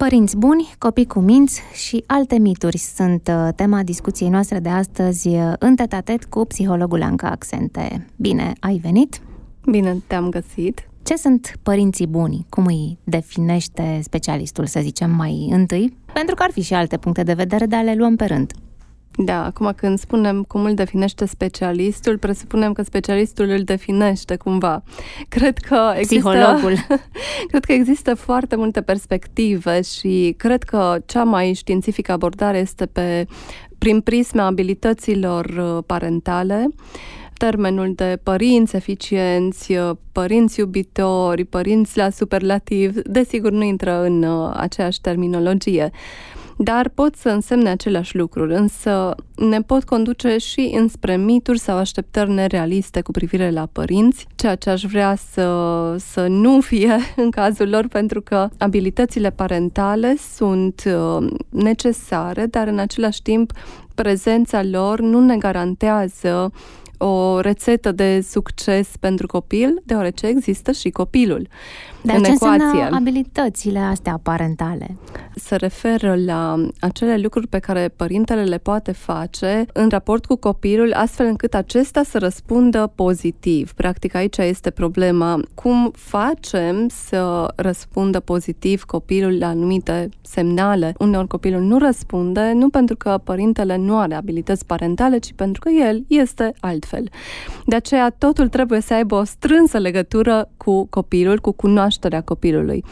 Părinți buni, copii cu minți și alte mituri sunt tema discuției noastre de astăzi în tet-a-tet cu psihologul Anca Axente. Bine ai venit! Bine te-am găsit! Ce sunt părinții buni? Cum îi definește specialistul, să zicem, mai întâi? Pentru că ar fi și alte puncte de vedere, dar le luăm pe rând. Da, acum când spunem cum îl definește specialistul, presupunem că specialistul îl definește cumva. Cred că există foarte multe perspective și cred că cea mai științifică abordare este prin prisma abilităților parentale. Termenul de părinți eficienți, părinți iubitori, părinți la superlativ, desigur nu intră în aceeași terminologie. Dar pot să însemne aceleași lucruri, însă ne pot conduce și înspre mituri sau așteptări nerealiste cu privire la părinți, ceea ce aș vrea să nu fie în cazul lor, pentru că abilitățile parentale sunt necesare, dar în același timp prezența lor nu ne garantează o rețetă de succes pentru copil, deoarece există și copilul în ecuație. Dar ce înseamnă abilitățile astea parentale? Se referă la acele lucruri pe care părintele le poate face în raport cu copilul, astfel încât acesta să răspundă pozitiv. Practic aici este problema. Cum facem să răspundă pozitiv copilul la anumite semnale? Uneori copilul nu răspunde, nu pentru că părintele nu are abilități parentale, ci pentru că el este altfel. De aceea totul trebuie să aibă o strânsă legătură cu copilul, cu cunoașterea copilului.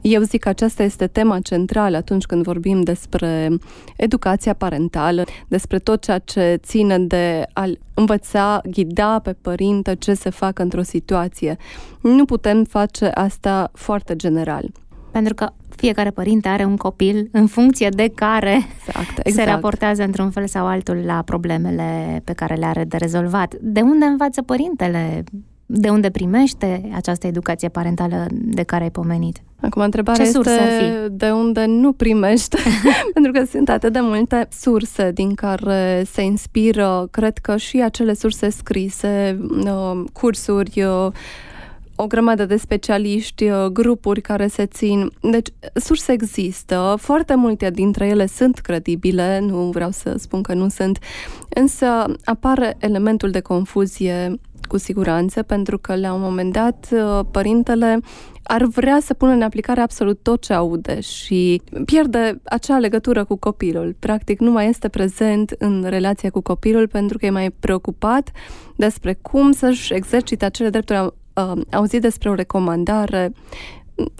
Eu zic că aceasta este tema centrală atunci când vorbim despre educația parentală, despre tot ceea ce ține de a învăța, ghida pe părinte ce să facă într-o situație. Nu putem face asta foarte general. Pentru că fiecare părinte are un copil în funcție de care exact. Se raportează într-un fel sau altul la problemele pe care le are de rezolvat. De unde învață părintele? De unde primește această educație parentală de care ai pomenit? Acum, întrebarea este de unde nu primește, pentru că sunt atât de multe surse din care se inspiră, cred că și acele surse scrise, cursuri, o grămadă de specialiști, grupuri care se țin. Deci, surse există, foarte multe dintre ele sunt credibile, nu vreau să spun că nu sunt, însă apare elementul de confuzie cu siguranță, pentru că la un moment dat părintele ar vrea să pună în aplicare absolut tot ce aude și pierde acea legătură cu copilul. Practic nu mai este prezent în relația cu copilul pentru că e mai preocupat despre cum să-și exercite acele drepturi. Am auzit despre o recomandare,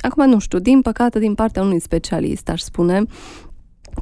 acum nu știu, din păcate din partea unui specialist, aș spune,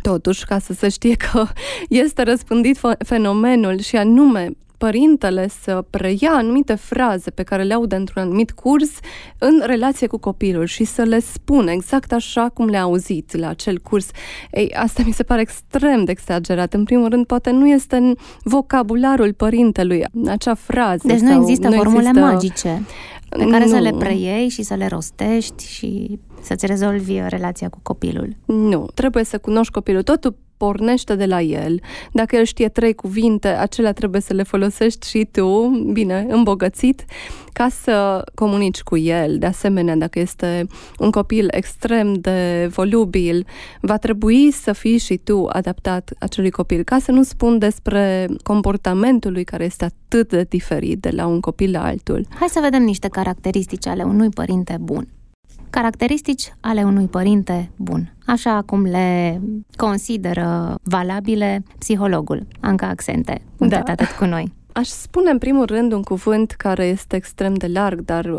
totuși ca să se știe că este răspândit fenomenul și anume părintele să preia anumite fraze pe care le aude într-un anumit curs în relație cu copilul și să le spună exact așa cum le-a auzit la acel curs. Ei, asta mi se pare extrem de exagerat. În primul rând, poate nu este în vocabularul părintelui acea frază. Deci nu există formule magice pe care să le preiei și să le rostești și să-ți rezolvi relația cu copilul. Nu. Trebuie să cunoști copilul. Totul pornește de la el. Dacă el știe 3 cuvinte, acelea trebuie să le folosești și tu, bine, îmbogățit, ca să comunici cu el. De asemenea, dacă este un copil extrem de volubil, va trebui să fii și tu adaptat acelui copil, ca să nu spun despre comportamentul lui care este atât de diferit de la un copil la altul. Hai să vedem niște caracteristici ale unui părinte bun. Caracteristici ale unui părinte bun, așa cum le consideră valabile psihologul Anca Axente, întâlnită cu noi. Aș spune în primul rând un cuvânt care este extrem de larg, dar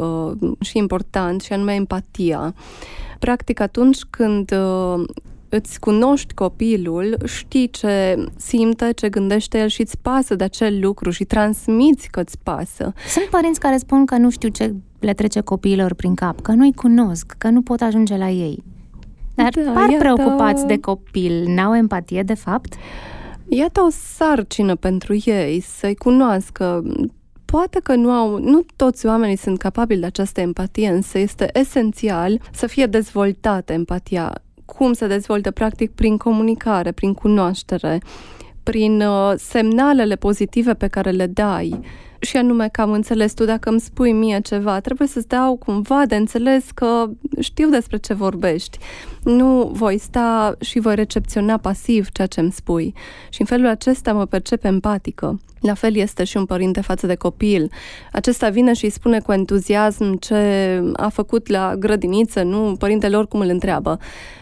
și important, și anume empatia. Practic atunci când îți cunoști copilul, știi ce simte, ce gândește el și îți pasă de acel lucru și transmiți că îți pasă. Sunt părinți care spun că nu știu ce le trece copiilor prin cap, că nu-i cunosc, că nu pot ajunge la ei. Dar par preocupați de copil, n-au empatie de fapt? Iată o sarcină pentru ei, să-i cunoască. Poate că nu toți oamenii sunt capabili de această empatie, însă este esențial să fie dezvoltată empatia. Cum se dezvoltă? Practic prin comunicare, prin cunoaștere, prin semnalele pozitive pe care le dai. Și anume că am înțeles, tu dacă îmi spui mie ceva, trebuie să-ți dau cumva de înțeles că știu despre ce vorbești. Nu voi sta și voi recepționa pasiv ceea ce îmi spui. Și în felul acesta mă percep empatică. La fel este și un părinte față de copil. Acesta vine și îi spune cu entuziasm ce a făcut la grădiniță, nu? Părintele oricum îl întreabă.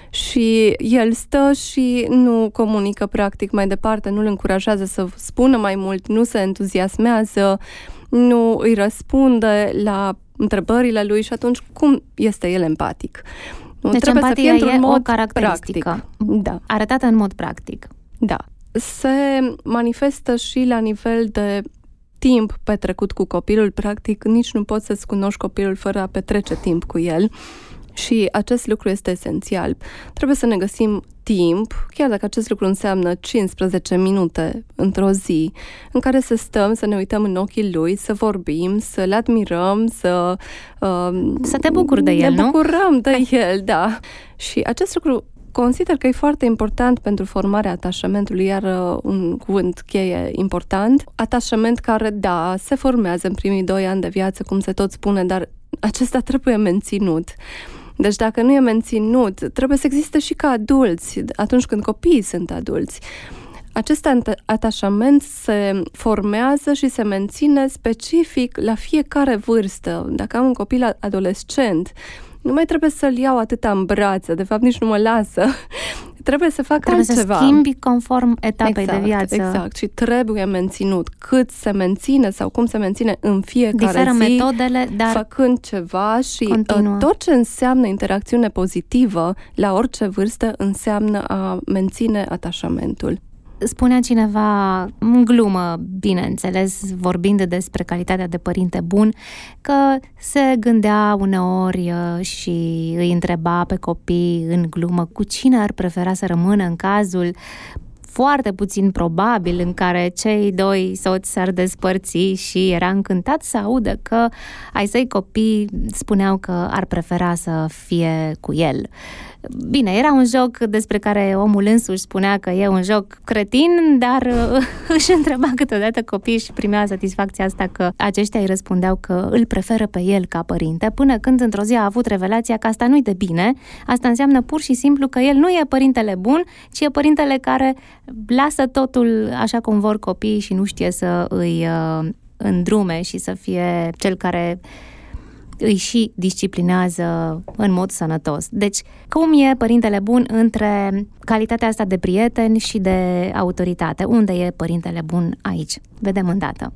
Și el stă și nu comunică practic mai departe, nu îl încurajează să spună mai mult, nu se entuziasmează, nu îi răspunde la întrebările lui și atunci cum este el empatic? Deci trebuie să fie într-un mod o caracteristică practic. Da. Arătată în mod practic. Da. Se manifestă și la nivel de timp petrecut cu copilul, practic nici nu poți să-ți cunoști copilul fără a petrece timp cu el. Și acest lucru este esențial. Trebuie să ne găsim timp, chiar dacă acest lucru înseamnă 15 minute într-o zi, în care să stăm, să ne uităm în ochii lui, să vorbim, să-l admirăm, să te bucuri de el, bucurăm de el, da. Și acest lucru consider că e foarte important pentru formarea atașamentului, iar un cuvânt cheie important. Atașament care, da, se formează în primii 2 ani de viață, cum se tot spune, dar acesta trebuie menținut. Deci dacă nu e menținut, trebuie să existe și ca adulți, atunci când copiii sunt adulți. Acest atașament se formează și se menține specific la fiecare vârstă. Dacă am un copil adolescent, nu mai trebuie să-l iau atâta în brațe, de fapt nici nu mă lasă. Trebuie să fac altceva. Trebuie să schimbi conform etapei de viață. Exact, și trebuie menținut. Cât se menține sau cum se menține în fiecare zi, metodele, dar făcând ceva și continuă. Tot ce înseamnă interacțiune pozitivă la orice vârstă înseamnă a menține atașamentul. Spunea cineva, în glumă, bineînțeles, vorbind despre calitatea de părinte bun, că se gândea uneori și îi întreba pe copii în glumă cu cine ar prefera să rămână în cazul foarte puțin probabil în care cei 2 soți s-ar despărți, și era încântat să audă că ai săi copii spuneau că ar prefera să fie cu el. Bine, era un joc despre care omul însuși spunea că e un joc cretin, dar își întreba câteodată copiii și primea satisfacția asta că aceștia îi răspundeau că îl preferă pe el ca părinte, până când într-o zi a avut revelația că asta nu-i de bine, asta înseamnă pur și simplu că el nu e părintele bun, ci e părintele care lasă totul așa cum vor copiii și nu știe să îi îndrume și să fie cel care îi și disciplinează în mod sănătos. Deci, cum e părintele bun între calitatea asta de prieten și de autoritate? Unde e părintele bun aici? Vedem îndată.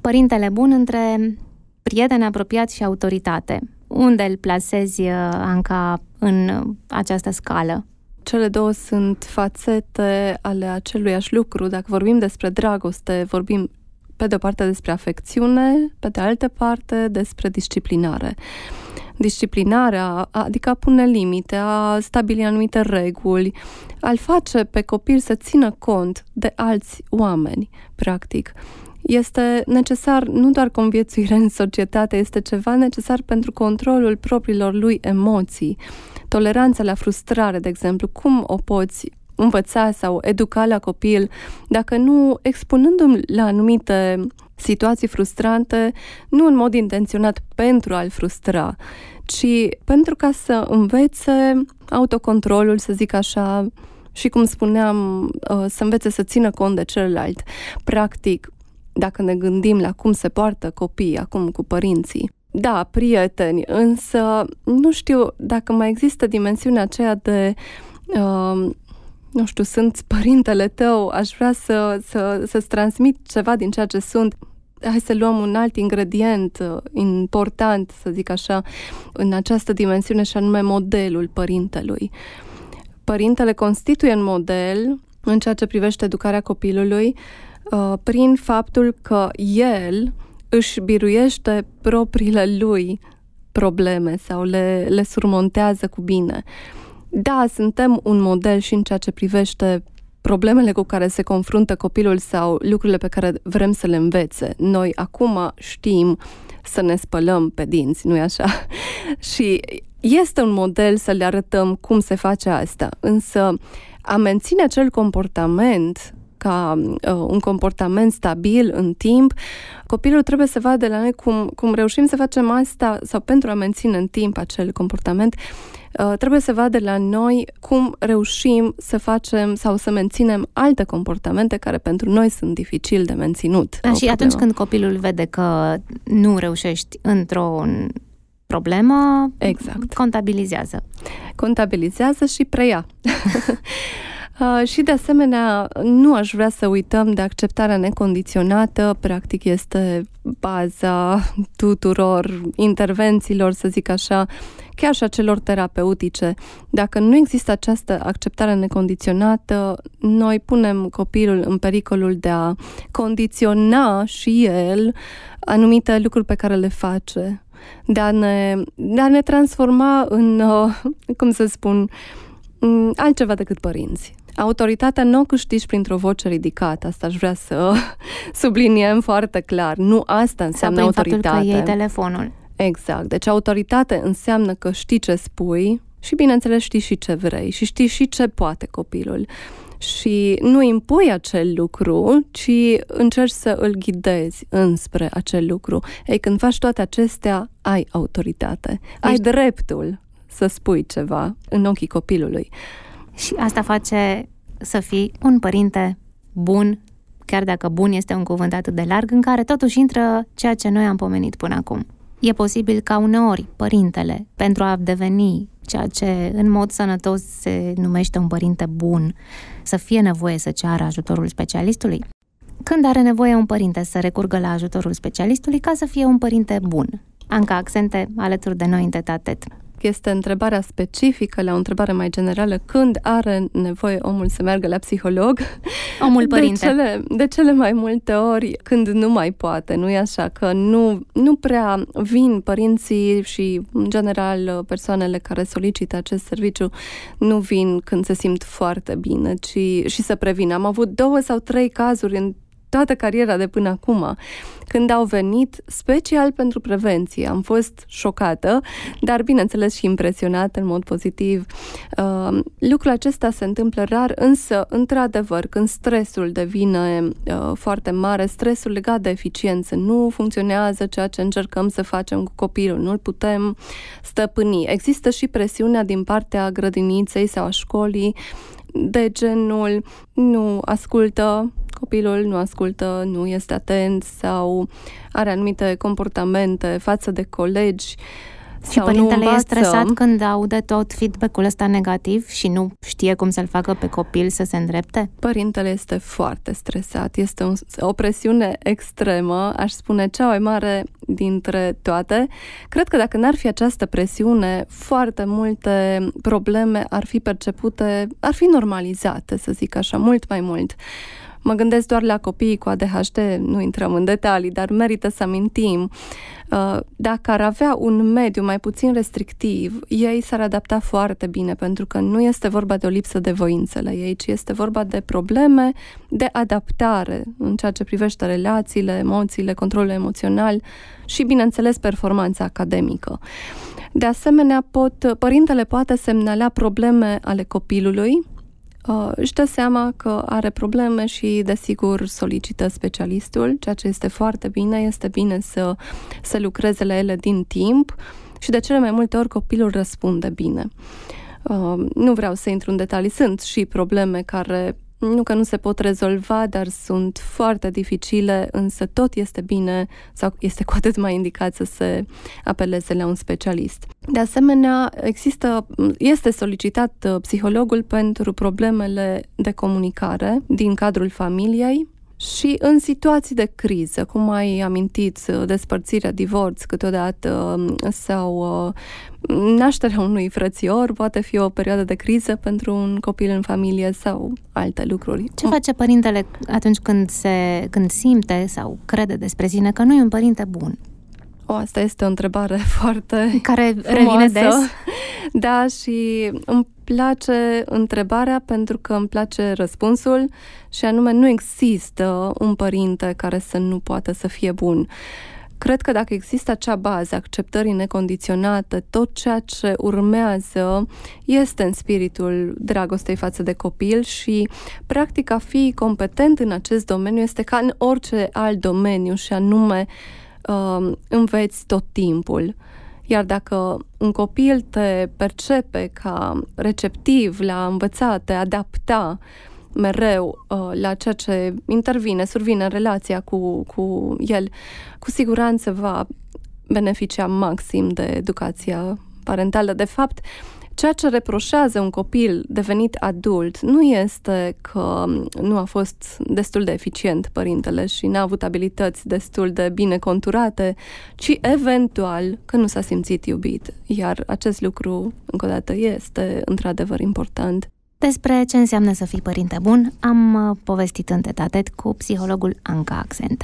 Părintele bun între prieten apropiat și autoritate. Unde îl plasezi, Anca, în această scală? Cele 2 sunt fațete ale aceluiași lucru. Dacă vorbim despre dragoste, vorbim pe de o parte despre afecțiune, pe de altă parte despre disciplinare. Disciplinarea, adică a pune limite, a stabili anumite reguli, a-l face pe copil să țină cont de alți oameni, practic. Este necesar nu doar conviețuire în societate, este ceva necesar pentru controlul propriilor lui emoții. Toleranța la frustrare, de exemplu, cum o poți învăța sau educa la copil, dacă nu expunându-l la anumite situații frustrante, nu în mod intenționat pentru a-l frustra, ci pentru ca să învețe autocontrolul, să zic așa, și cum spuneam, să învețe să țină cont de celălalt. Practic, dacă ne gândim la cum se poartă copiii acum cu părinții, da, prieteni, însă nu știu dacă mai există dimensiunea aceea de nu știu, sunt părintele tău, aș vrea să-ți transmit ceva din ceea ce sunt. Hai să luăm un alt ingredient important, să zic așa, în această dimensiune și anume modelul părintelui. Părintele constituie un model în ceea ce privește educarea copilului prin faptul că el își biruiește propriile lui probleme sau le surmontează cu bine. Da, suntem un model și în ceea ce privește problemele cu care se confruntă copilul sau lucrurile pe care vrem să le învețe. Noi acum știm să ne spălăm pe dinți, nu-i așa? Și este un model să le arătăm cum se face asta, însă a menține acel comportament ca un comportament stabil în timp, copilul trebuie să vadă la noi cum reușim să facem asta sau pentru a menține în timp acel comportament. Trebuie să vadă la noi cum reușim să facem sau să menținem alte comportamente care pentru noi sunt dificil de menținut. Și atunci când copilul vede că nu reușești într-o problemă, exact, contabilizează și preia. Și de asemenea, nu aș vrea să uităm de acceptarea necondiționată, practic este baza tuturor intervențiilor, să zic așa, chiar și a celor terapeutice. Dacă nu există această acceptare necondiționată, noi punem copilul în pericolul de a condiționa și el anumite lucruri pe care le face, de a ne transforma în, cum să spun, altceva decât părinți. Autoritatea nu o câștigi printr-o voce ridicată. Asta aș vrea să subliniem foarte clar. Nu asta înseamnă autoritate. Sau prin faptul că iei telefonul. Exact. Deci autoritate înseamnă că știi ce spui și, bineînțeles, știi și ce vrei și știi și ce poate copilul. Și nu impui acel lucru, ci încerci să îl ghidezi înspre acel lucru. Ei, când faci toate acestea, ai autoritate. Ai dreptul să spui ceva în ochii copilului. Și asta face să fii un părinte bun, chiar dacă bun este un cuvânt atât de larg, în care totuși intră ceea ce noi am pomenit până acum. E posibil ca uneori părintele, pentru a deveni ceea ce în mod sănătos se numește un părinte bun, să fie nevoie să ceară ajutorul specialistului. Când are nevoie un părinte să recurgă la ajutorul specialistului ca să fie un părinte bun? Anca Axente, alături de noi în Tet-a-Tet. Este întrebarea specifică la o întrebare mai generală. Când are nevoie omul să meargă la psiholog? Omul părinte. De cele mai multe ori când nu mai poate, nu-i așa? Că nu prea vin părinții și, în general, persoanele care solicită acest serviciu nu vin când se simt foarte bine, ci și să prevină. Am avut 2 sau 3 cazuri în toată cariera de până acum, când au venit special pentru prevenție. Am fost șocată, dar bineînțeles și impresionată în mod pozitiv. Lucrul acesta se întâmplă rar, însă, într-adevăr, când stresul devine foarte mare, stresul legat de eficiență, nu funcționează ceea ce încercăm să facem cu copilul, nu-l putem stăpâni. Există și presiunea din partea grădiniței sau a școlii de genul nu ascultă, copilul nu ascultă, nu este atent sau are anumite comportamente față de colegi. Și părintele e stresat când aude tot feedback-ul ăsta negativ și nu știe cum să-l facă pe copil să se îndrepte? Părintele este foarte stresat. Este o presiune extremă, aș spune cea mai mare dintre toate. Cred că dacă n-ar fi această presiune, foarte multe probleme ar fi percepute, ar fi normalizate, să zic așa, mult mai mult. Mă gândesc doar la copiii cu ADHD, nu intrăm în detalii, dar merită să amintim. Dacă ar avea un mediu mai puțin restrictiv, ei s-ar adapta foarte bine, pentru că nu este vorba de o lipsă de voință la ei, ci este vorba de probleme de adaptare în ceea ce privește relațiile, emoțiile, controlul emoțional și, bineînțeles, performanța academică. De asemenea, părintele poate semnala probleme ale copilului, își dă seama că are probleme și, desigur, solicită specialistul, ceea ce este foarte bine. Este bine să lucreze la ele din timp și de cele mai multe ori copilul răspunde bine. Nu vreau să intru în detalii. Sunt și probleme care nu că nu se pot rezolva, dar sunt foarte dificile, însă tot este bine sau este cu atât mai indicat să se apeleze la un specialist. De asemenea, este solicitat psihologul pentru problemele de comunicare din cadrul familiei și în situații de criză, cum ai amintit, despărțirea, divorț câteodată sau nașterea unui frățior poate fi o perioadă de criză pentru un copil în familie sau alte lucruri. Ce face părintele atunci când simte sau crede despre sine că nu e un părinte bun? Asta este o întrebare foarte care revine des. Da, și îmi place întrebarea pentru că îmi place răspunsul și anume nu există un părinte care să nu poată să fie bun. Cred că dacă există acea bază acceptării necondiționate, tot ceea ce urmează este în spiritul dragostei față de copil și practic a fi competent în acest domeniu este ca în orice alt domeniu și anume înveți tot timpul. Iar dacă un copil te percepe ca receptiv la învăța, te adapta mereu la ceea ce intervine, survine în relația cu el, cu siguranță va beneficia maxim de educația parentală. De fapt, ceea ce reproșează un copil devenit adult nu este că nu a fost destul de eficient părintele și n-a avut abilități destul de bine conturate, ci eventual că nu s-a simțit iubit. Iar acest lucru, încă o dată, este într-adevăr important. Despre ce înseamnă să fii părinte bun, am povestit în tet-a-tet cu psihologul Anca Axente.